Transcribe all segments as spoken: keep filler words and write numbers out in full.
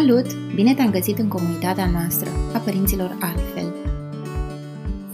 Salut! Bine te-am găsit în comunitatea noastră, a părinților altfel.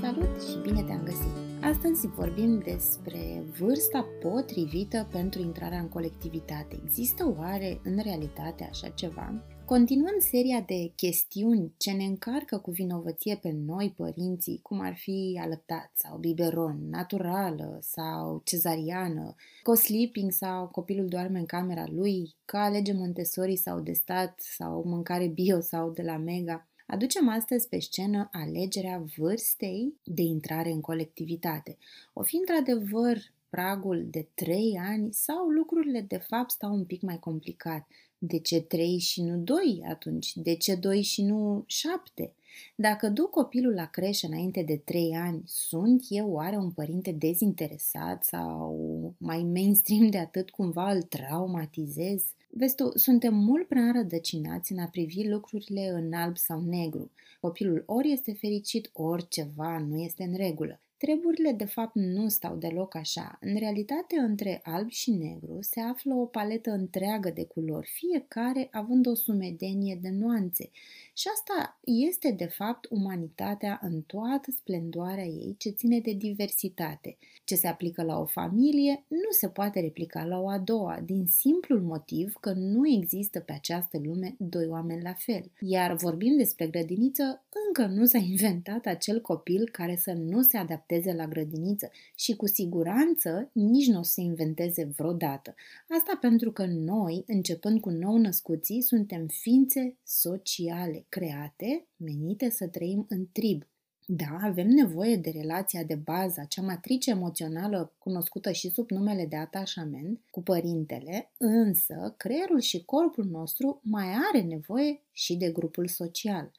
Salut și bine te-am găsit! Astăzi vorbim despre vârsta potrivită pentru intrarea în colectivitate. Există oare în realitate așa ceva? Continuăm seria de chestiuni ce ne încarcă cu vinovăție pe noi, părinții, cum ar fi alăptat sau biberon, naturală sau cezariană, co-sleeping sau copilul doarme în camera lui, că alege Montessori sau de stat sau mâncare bio sau de la Mega. Aducem astăzi pe scenă alegerea vârstei de intrare în colectivitate. O fi într-adevăr pragul de trei ani sau lucrurile de fapt stau un pic mai complicat? De ce trei și nu doi atunci? De ce doi și nu șapte? Dacă duc copilul la creșă înainte de trei ani, sunt eu oare un părinte dezinteresat sau mai mainstream de atât cumva îl traumatizez? Vezi tu, suntem mult prea înrădăcinați în a privi lucrurile în alb sau negru. Copilul ori este fericit, ori ceva nu este în regulă. Treburile de fapt nu stau deloc așa. În realitate, între alb și negru se află o paletă întreagă de culori, fiecare având o sumedenie de nuanțe. Și asta este de fapt umanitatea în toată splendoarea ei, ce ține de diversitate. Ce se aplică la o familie nu se poate replica la o a doua, din simplul motiv că nu există pe această lume doi oameni la fel. Iar vorbim despre grădiniță, încă nu s-a inventat acel copil care să nu se adapteze la grădiniță și cu siguranță nici nu o să se inventeze vreodată. Asta pentru că noi, începând cu nou-născuții, suntem ființe sociale, create, menite să trăim în trib. Da, avem nevoie de relația de bază, acea matrice emoțională cunoscută și sub numele de atașament cu părintele, însă creierul și corpul nostru mai are nevoie și de grupul social.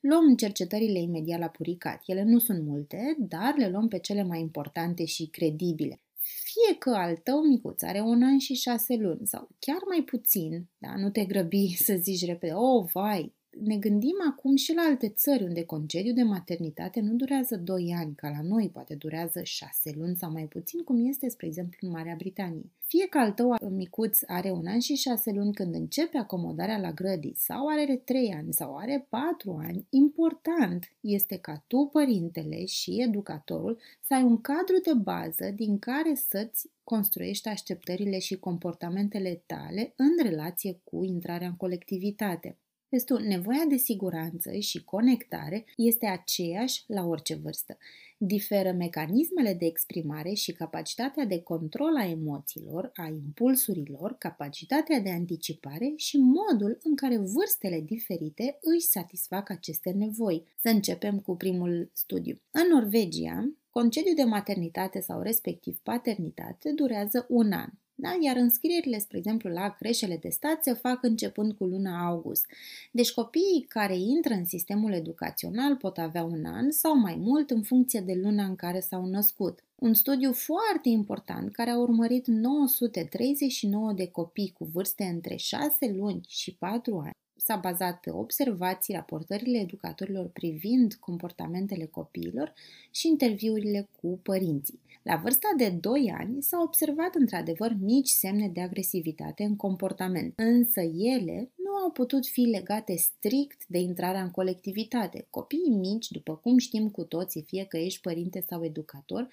Luăm cercetările imediat la puricat. Ele nu sunt multe, dar le luăm pe cele mai importante și credibile. Fie că al tău micuț are un an și șase luni sau chiar mai puțin, da, nu te grăbi să zici repede, oh, vai, ne gândim acum și la alte țări unde concediul de maternitate nu durează doi ani, ca la noi, poate durează șase luni sau mai puțin, cum este, spre exemplu, în Marea Britanie. Fie că al tău micuț are un an și șase luni când începe acomodarea la grădii sau are trei ani sau are patru ani, important este ca tu, părintele și educatorul, să ai un cadru de bază din care să-ți construiești așteptările și comportamentele tale în relație cu intrarea în colectivitate. Vezi tu, nevoia de siguranță și conectare este aceeași la orice vârstă. Diferă mecanismele de exprimare și capacitatea de control a emoțiilor, a impulsurilor, capacitatea de anticipare și modul în care vârstele diferite își satisfac aceste nevoi. Să începem cu primul studiu. În Norvegia, concediul de maternitate sau respectiv paternitate durează un an. Da? Iar înscrierile, spre exemplu, la creșele de stat se fac începând cu luna august. Deci copiii care intră în sistemul educațional pot avea un an sau mai mult în funcție de luna în care s-au născut. Un studiu foarte important care a urmărit nouă sute treizeci și nouă de copii cu vârste între șase luni și patru ani s-a bazat pe observații, raportările educatorilor privind comportamentele copiilor și interviurile cu părinții. La vârsta de doi ani s-au observat într-adevăr mici semne de agresivitate în comportament, însă ele nu au putut fi legate strict de intrarea în colectivitate. Copiii mici, după cum știm cu toții, fie că ești părinte sau educator,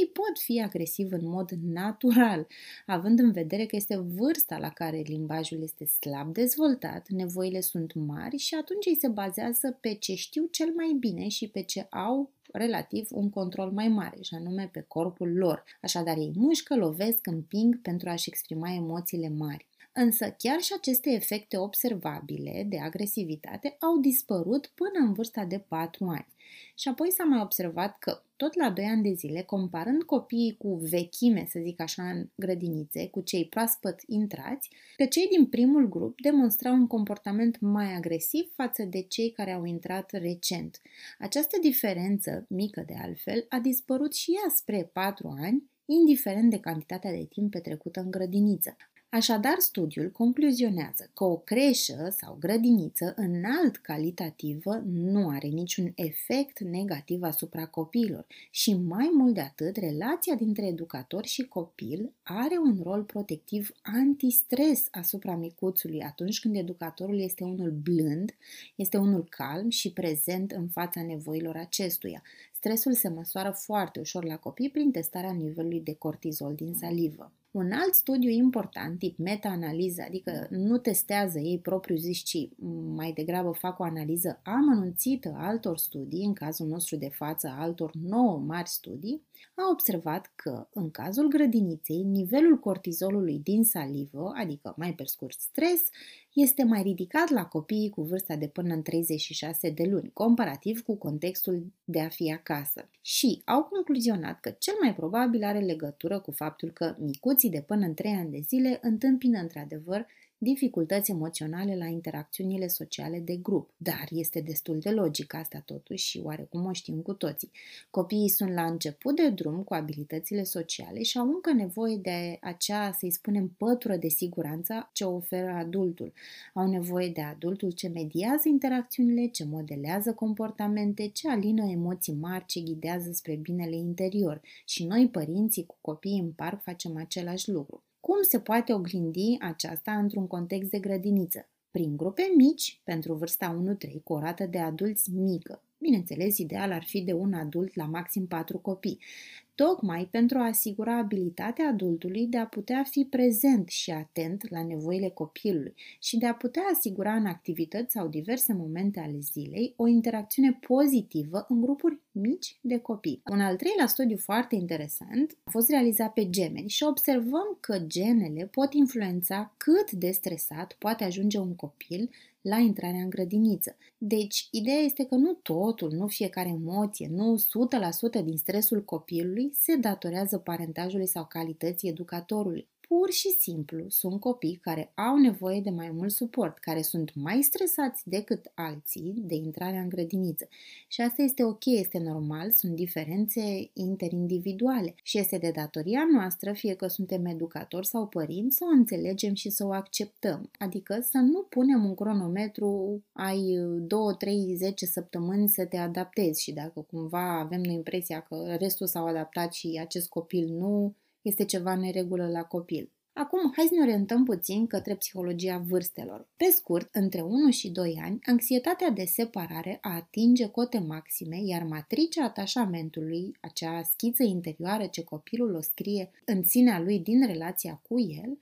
ei pot fi agresivi în mod natural, având în vedere că este vârsta la care limbajul este slab dezvoltat, nevoile sunt mari și atunci ei se bazează pe ce știu cel mai bine și pe ce au relativ un control mai mare, și anume pe corpul lor. Așadar, ei mușcă, lovesc, împing pentru a-și exprima emoțiile mari. Însă chiar și aceste efecte observabile de agresivitate au dispărut până în vârsta de patru ani. Și apoi s-a mai observat că tot la doi ani de zile, comparând copiii cu vechime, să zic așa, în grădinițe, cu cei proaspăt intrați, că cei din primul grup demonstrau un comportament mai agresiv față de cei care au intrat recent. Această diferență, mică de altfel, a dispărut și ea spre patru ani, indiferent de cantitatea de timp petrecută în grădiniță. Așadar, studiul concluzionează că o creșă sau grădiniță înalt calitativă nu are niciun efect negativ asupra copiilor și, mai mult de atât, relația dintre educator și copil are un rol protectiv antistres asupra micuțului atunci când educatorul este unul blând, este unul calm și prezent în fața nevoilor acestuia. Stresul se măsoară foarte ușor la copii prin testarea nivelului de cortizol din salivă. Un alt studiu important, tip meta-analiză, adică nu testează ei propriu-zis, ci mai degrabă fac o analiză amănunțită altor studii, în cazul nostru de față altor nouă mari studii, a observat că, în cazul grădiniței, nivelul cortizolului din salivă, adică mai pe scurt stres, este mai ridicat la copiii cu vârsta de până în treizeci și șase de luni, comparativ cu contextul de a fi acasă. Și au concluzionat că cel mai probabil are legătură cu faptul că micuții de până în trei ani de zile întâmpină într-adevăr dificultăți emoționale la interacțiunile sociale de grup. Dar este destul de logic asta totuși și oarecum o știm cu toții. Copiii sunt la început de drum cu abilitățile sociale și au încă nevoie de acea, să-i spunem, pătură de siguranță ce oferă adultul. Au nevoie de adultul ce mediază interacțiunile, ce modelează comportamente, ce alină emoții mari, ce ghidează spre binele interior. Și noi, părinții cu copiii în parc, facem același lucru. Cum se poate oglindi aceasta într-un context de grădiniță? Prin grupe mici, pentru vârsta unu trei, cu o rată de adulți mică. Bineînțeles, ideal ar fi de un adult la maxim patru copii, tocmai pentru a asigura abilitatea adultului de a putea fi prezent și atent la nevoile copilului și de a putea asigura în activități sau diverse momente ale zilei o interacțiune pozitivă în grupuri mici de copii. Un al treilea studiu foarte interesant a fost realizat pe gemeni și observăm că genele pot influența cât de stresat poate ajunge un copil la intrarea în grădiniță. Deci, ideea este că nu totul, nu fiecare emoție, nu o sută la sută din stresul copilului se datorează parentajului sau calității educatorului. Pur și simplu sunt copii care au nevoie de mai mult suport, care sunt mai stresați decât alții de intrarea în grădiniță. Și asta este ok, este normal, sunt diferențe interindividuale și este de datoria noastră, fie că suntem educatori sau părinți, să o înțelegem și să o acceptăm. Adică să nu punem un cronometru, ai două, trei, zece săptămâni să te adaptezi și dacă cumva avem noi impresia că restul s-au adaptat și acest copil nu, este ceva neregulă la copil. Acum, hai să ne orientăm puțin către psihologia vârstelor. Pe scurt, între unu și doi ani, anxietatea de separare atinge cote maxime, iar matricea atașamentului, acea schiță interioară ce copilul o scrie în sinea lui din relația cu el,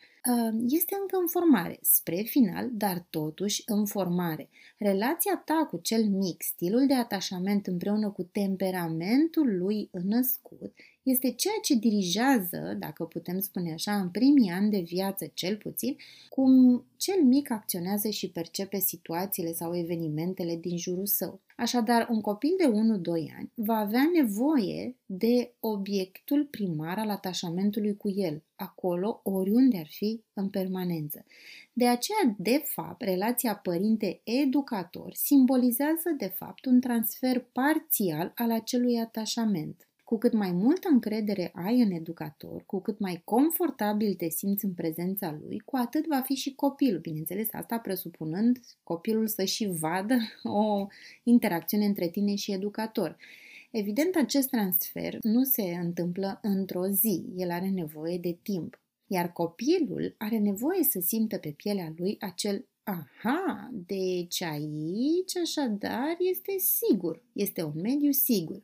este încă în formare, spre final, dar totuși în formare. Relația ta cu cel mic, stilul de atașament împreună cu temperamentul lui înnăscut, este ceea ce dirigează, dacă putem spune așa, în primii ani de viață cel puțin, cum cel mic acționează și percepe situațiile sau evenimentele din jurul său. Așadar, un copil de unu doi ani va avea nevoie de obiectul primar al atașamentului cu el, acolo oriunde ar fi în permanență. De aceea, de fapt, relația părinte-educator simbolizează, de fapt, un transfer parțial al acelui atașament. Cu cât mai multă încredere ai în educator, cu cât mai confortabil te simți în prezența lui, cu atât va fi și copilul. Bineînțeles, asta presupunând copilul să și vadă o interacțiune între tine și educator. Evident, acest transfer nu se întâmplă într-o zi, el are nevoie de timp. Iar copilul are nevoie să simtă pe pielea lui acel aha, deci aici așadar este sigur, este un mediu sigur.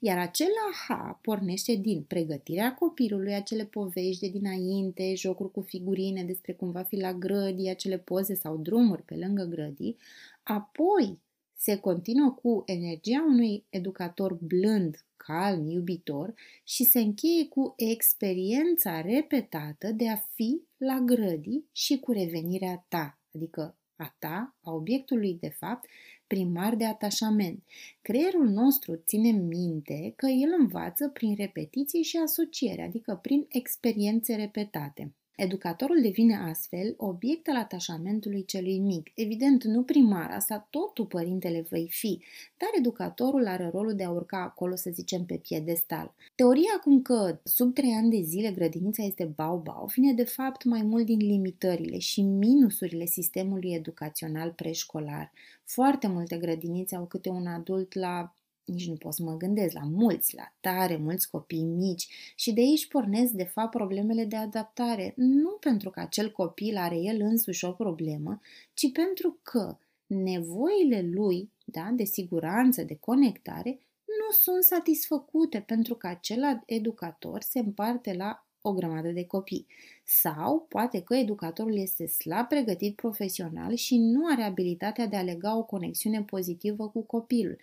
Iar acel aha pornește din pregătirea copilului, acele povești de dinainte, jocuri cu figurine despre cum va fi la grădii, acele poze sau drumuri pe lângă grădii, apoi se continuă cu energia unui educator blând, calm, iubitor și se încheie cu experiența repetată de a fi la grădii și cu revenirea ta, adică a ta, a obiectului de fapt, primar de atașament. Creierul nostru ține minte că el învață prin repetiții și asociere, adică prin experiențe repetate. Educatorul devine astfel obiect al atașamentului celui mic. Evident, nu primara sau totul părintele vei fi, dar educatorul are rolul de a urca acolo, să zicem, pe piedestal. Teoria acum că sub trei ani de zile grădinița este bau-bau vine de fapt mai mult din limitările și minusurile sistemului educațional preșcolar. Foarte multe grădinițe au câte un adult la... nici nu pot să mă gândesc, la mulți, la tare, mulți copii mici și de aici pornesc de fapt problemele de adaptare, nu pentru că acel copil are el însuși o problemă, ci pentru că nevoile lui, da, de siguranță, de conectare, nu sunt satisfăcute pentru că acela educator se împarte la o grămadă de copii. Sau poate că educatorul este slab pregătit profesional și nu are abilitatea de a lega o conexiune pozitivă cu copilul.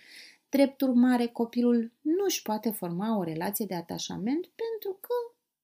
Drept urmare, copilul nu își poate forma o relație de atașament pentru că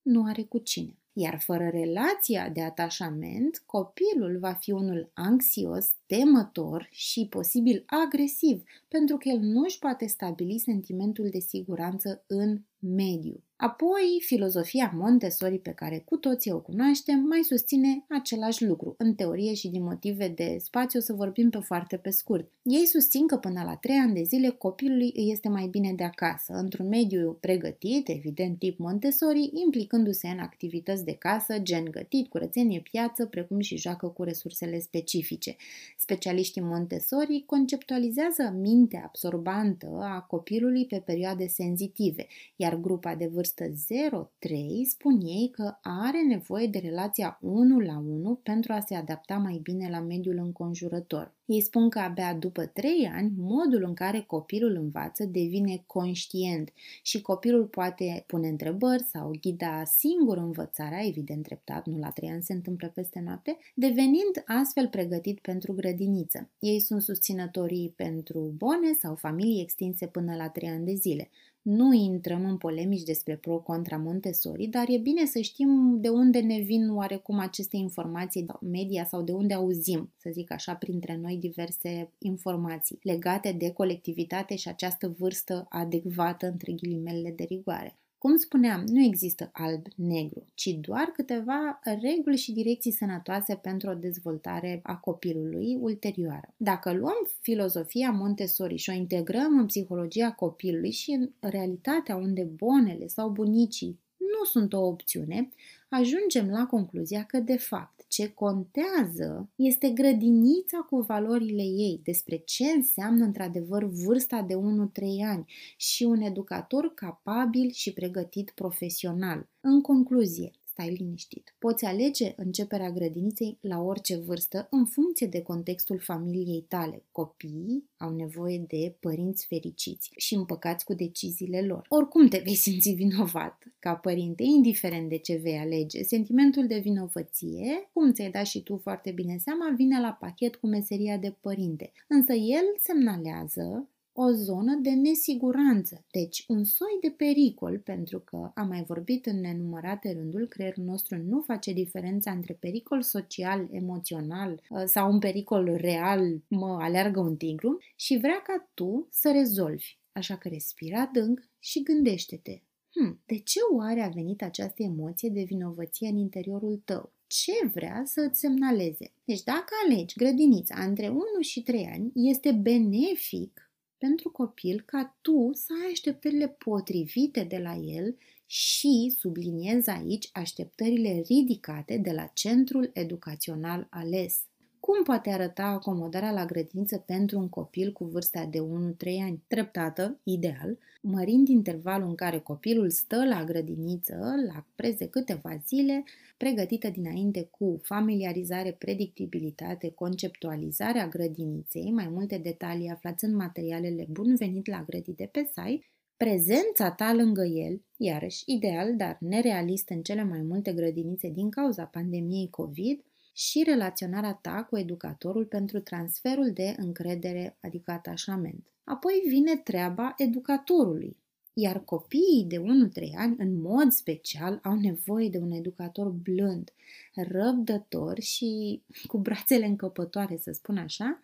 nu are cu cine. Iar fără relația de atașament, copilul va fi unul anxios, temător și posibil agresiv, pentru că el nu își poate stabili sentimentul de siguranță în mediu. Apoi, filozofia Montessori, pe care cu toții o cunoaștem, mai susține același lucru, în teorie și din motive de spațiu, o să vorbim pe foarte pe scurt. Ei susțin că până la trei ani de zile copilului îi este mai bine de acasă, într-un mediu pregătit, evident tip Montessori, implicându-se în activități de casă, gen gătit, curățenie, piață, precum și joacă cu resursele specifice. Specialiștii Montessori conceptualizează mintea absorbantă a copilului pe perioade senzitive, iar grupa de vârstă zero trei spun ei că are nevoie de relația unu la unu pentru a se adapta mai bine la mediul înconjurător. Ei spun că abia după trei ani, modul în care copilul învață devine conștient și copilul poate pune întrebări sau ghida singur învățarea, evident treptat, nu la trei ani se întâmplă peste noapte, devenind astfel pregătit pentru grădiniță. Ei sunt susținătorii pentru bone sau familii extinse până la trei ani de zile. Nu intrăm în polemici despre pro-contra Montessori, dar e bine să știm de unde ne vin oarecum aceste informații media sau de unde auzim, să zic așa, printre noi diverse informații legate de colectivitate și această vârstă adecvată între ghilimele de rigoare. Cum spuneam, nu există alb-negru, ci doar câteva reguli și direcții sănătoase pentru o dezvoltare a copilului ulterioară. Dacă luăm filozofia Montessori și o integrăm în psihologia copilului și în realitatea unde bonele sau bunicii nu sunt o opțiune, ajungem la concluzia că, de fapt, ce contează este grădinița cu valorile ei, despre ce înseamnă într-adevăr vârsta de unu trei ani și un educator capabil și pregătit profesional. În concluzie, stai liniștit. Poți alege începerea grădiniței la orice vârstă în funcție de contextul familiei tale. Copiii au nevoie de părinți fericiți și împăcați cu deciziile lor. Oricum te vei simți vinovat ca părinte, indiferent de ce vei alege. Sentimentul de vinovăție, cum ți-ai dat și tu foarte bine seama, vine la pachet cu meseria de părinte. Însă el semnalează o zonă de nesiguranță, deci un soi de pericol, pentru că, am mai vorbit în nenumărate rânduri, creierul nostru nu face diferența între pericol social, emoțional sau un pericol real, mă aleargă un tigru, și vrea ca tu să rezolvi. Așa că respira adânc și gândește-te. Hmm, de ce oare a venit această emoție de vinovăție în interiorul tău? Ce vrea să îți semnaleze? Deci dacă alegi grădinița între unu și trei ani, este benefic pentru copil ca tu să ai așteptările potrivite de la el și, subliniez aici, așteptările ridicate de la centrul educațional ales. Cum poate arăta acomodarea la grădiniță pentru un copil cu vârsta de unu trei ani? Treptată, ideal, mărind intervalul în care copilul stă la grădiniță, la preț de câteva zile, pregătită dinainte cu familiarizare, predictibilitate, conceptualizarea grădiniței, mai multe detalii aflați în materialele Bun venit la grădini de pe site, prezența ta lângă el, iarăși ideal, dar nerealist în cele mai multe grădinițe din cauza pandemiei COVID, și relaționarea ta cu educatorul pentru transferul de încredere, adică atașament. Apoi vine treaba educatorului, iar copiii de unu trei ani, în mod special, au nevoie de un educator blând, răbdător și cu brațele încăpătoare, să spun așa,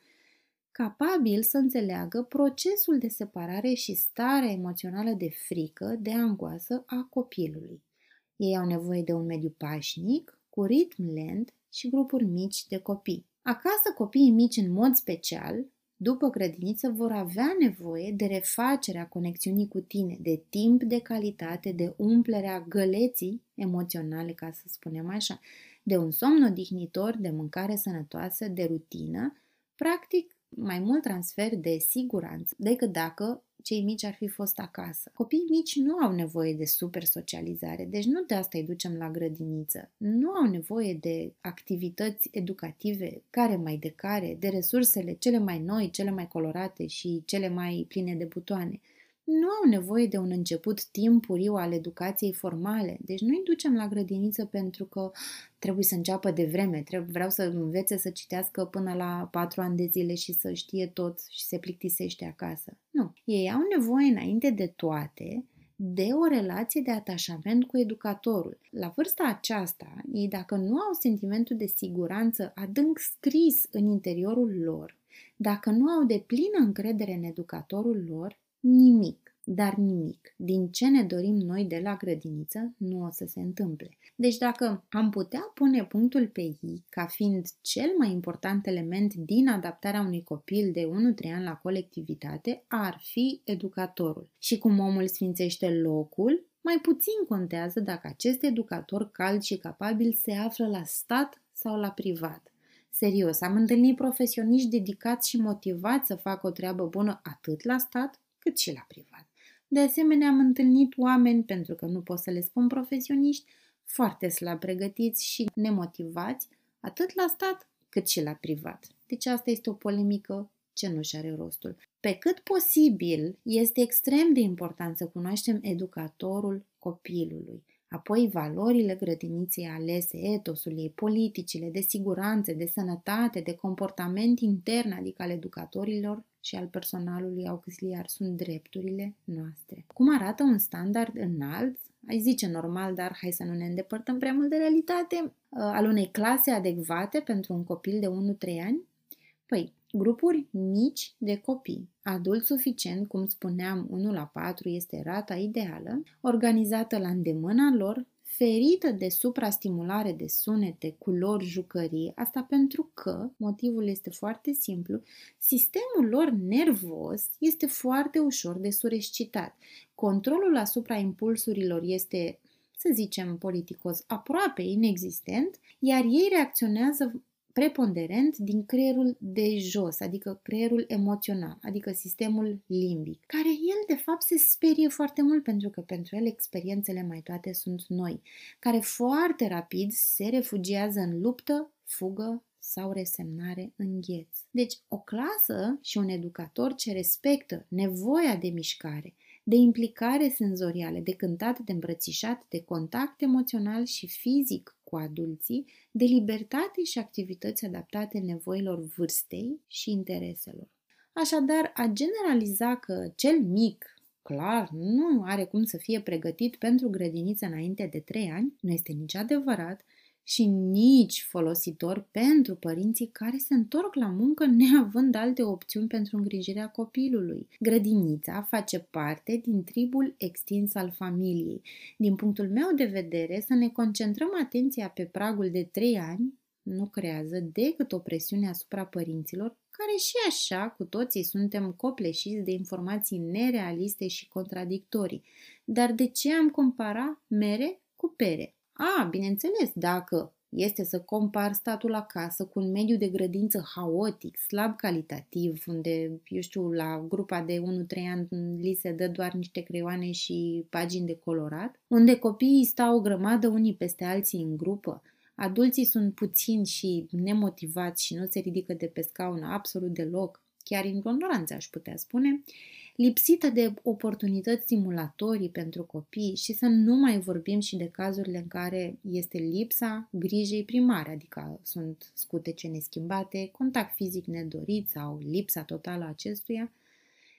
capabil să înțeleagă procesul de separare și starea emoțională de frică, de angoasă a copilului. Ei au nevoie de un mediu pașnic, cu ritm lent și grupuri mici de copii. Acasă, copiii mici în mod special, după grădiniță, vor avea nevoie de refacerea conexiunii cu tine, de timp de calitate, de umplerea găleții emoționale, ca să spunem așa, de un somn odihnitor, de mâncare sănătoasă, de rutină, practic mai mult transfer de siguranță decât dacă cei mici ar fi fost acasă. Copiii mici nu au nevoie de super socializare, deci nu de asta îi ducem la grădiniță. Nu au nevoie de activități educative, care mai de care, de resursele cele mai noi, cele mai colorate și cele mai pline de butoane. Nu au nevoie de un început timpuriu al educației formale, deci nu îi ducem la grădiniță pentru că trebuie să înceapă de vreme, trebuie, vreau să învețe să citească până la patru ani de zile și să știe tot și se plictisește acasă. Nu. Ei au nevoie înainte de toate de o relație de atașament cu educatorul. La vârsta aceasta, ei dacă nu au sentimentul de siguranță adânc scris în interiorul lor, dacă nu au deplină încredere în educatorul lor, nimic, dar nimic, din ce ne dorim noi de la grădiniță, nu o să se întâmple. Deci dacă am putea pune punctul pe i ca fiind cel mai important element din adaptarea unui copil de unu trei ani la colectivitate, ar fi educatorul. Și cum omul sfințește locul, mai puțin contează dacă acest educator cald și capabil se află la stat sau la privat. Serios, am întâlnit profesioniști dedicați și motivați să facă o treabă bună atât la stat, cât și la privat. De asemenea, am întâlnit oameni, pentru că nu pot să le spun profesioniști, foarte slab pregătiți și nemotivați, atât la stat, cât și la privat. Deci asta este o polemică ce nu și are rostul. Pe cât posibil, este extrem de important să cunoaștem educatorul copilului, apoi valorile grădiniței alese, etosul ei, politicile de siguranță, de sănătate, de comportament intern, adică al educatorilor, și al personalului auxiliar, sunt drepturile noastre. Cum arată un standard înalt, ai zice normal, dar hai să nu ne îndepărtăm prea mult de realitate, al unei clase adecvate pentru un copil de unu trei ani? Păi, grupuri mici de copii, adult suficient, cum spuneam, unu la patru este rata ideală, organizată la îndemâna lor, ferită de suprastimulare de sunete, culori, jucării, asta pentru că, motivul este foarte simplu, sistemul lor nervos este foarte ușor de surescitat. Controlul asupra impulsurilor este, să zicem politicos, aproape inexistent, iar ei reacționează preponderent din creierul de jos, adică creierul emoțional, adică sistemul limbic, care el de fapt se sperie foarte mult pentru că pentru el experiențele mai toate sunt noi, care foarte rapid se refugiază în luptă, fugă sau resemnare în gheț. Deci o clasă și un educator ce respectă nevoia de mișcare, de implicare senzorială, de cântat, de îmbrățișat, de contact emoțional și fizic cu adulții, de libertate și activități adaptate nevoilor vârstei și intereselor. Așadar, a generaliza că cel mic, clar, nu are cum să fie pregătit pentru grădiniță înainte de trei ani, nu este nici adevărat și nici folositor pentru părinții care se întorc la muncă neavând alte opțiuni pentru îngrijirea copilului. Grădinița face parte din tribul extins al familiei. Din punctul meu de vedere, să ne concentrăm atenția pe pragul de trei ani nu creează decât o presiune asupra părinților, care și așa cu toții suntem copleșiți de informații nerealiste și contradictorii. Dar de ce am compara mere cu pere? A, bineînțeles, dacă este să compar statul acasă cu un mediu de grădință haotic, slab calitativ, unde, eu știu, la grupa de unu trei ani li se dă doar niște creioane și pagini de colorat, unde copiii stau o grămadă unii peste alții în grupă, adulții sunt puțini și nemotivați și nu se ridică de pe scaun absolut deloc, chiar ignoranță aș putea spune, lipsită de oportunități stimulatorii pentru copii și să nu mai vorbim și de cazurile în care este lipsa grijei primare, adică sunt scutece neschimbate, contact fizic nedorit sau lipsa totală a acestuia.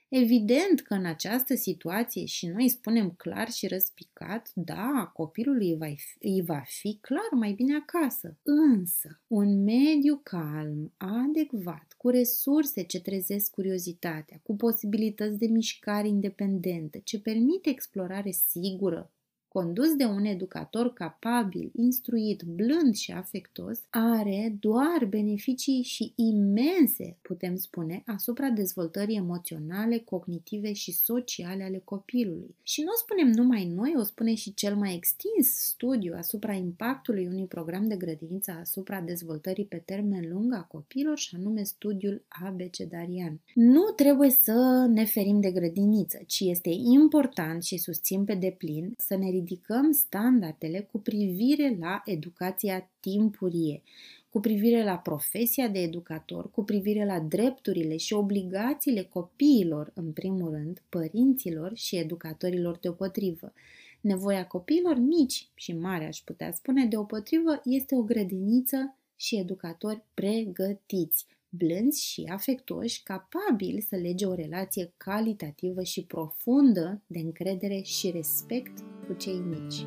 Evident că în această situație și noi spunem clar și răspicat, da, copilului îi va fi clar mai bine acasă. Însă, un mediu calm, adecvat, cu resurse ce trezesc curiozitatea, cu posibilități de mișcare independentă, ce permite explorare sigură, condus de un educator capabil, instruit, blând și afectos, are doar beneficii și imense, putem spune, asupra dezvoltării emoționale, cognitive și sociale ale copilului. Și nu o spunem numai noi, o spune și cel mai extins studiu asupra impactului unui program de grădiniță asupra dezvoltării pe termen lung a copilor, și anume studiul abecedarian. Nu trebuie să ne ferim de grădiniță, ci este important și susțin pe deplin să ne ridicăm standardele cu privire la educația timpurie, cu privire la profesia de educator, cu privire la drepturile și obligațiile copiilor, în primul rând, părinților și educatorilor deopotrivă. Nevoia copiilor mici și mari, aș putea spune, deopotrivă este o grădiniță și educatori pregătiți, blânzi și afectuoși, capabili să lege o relație calitativă și profundă de încredere și respect cu cei mici.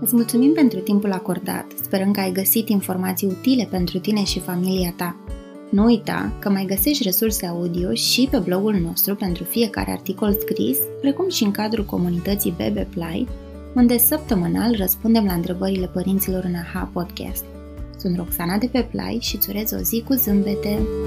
Îți mulțumim pentru timpul acordat, sperăm că ai găsit informații utile pentru tine și familia ta. Nu uita că mai găsești resurse audio și pe blogul nostru pentru fiecare articol scris, precum și în cadrul comunității BebePlay, unde săptămânal răspundem la întrebările părinților în A H A Podcast. Sunt Roxana de pe Play și îți urez o zi cu zâmbete!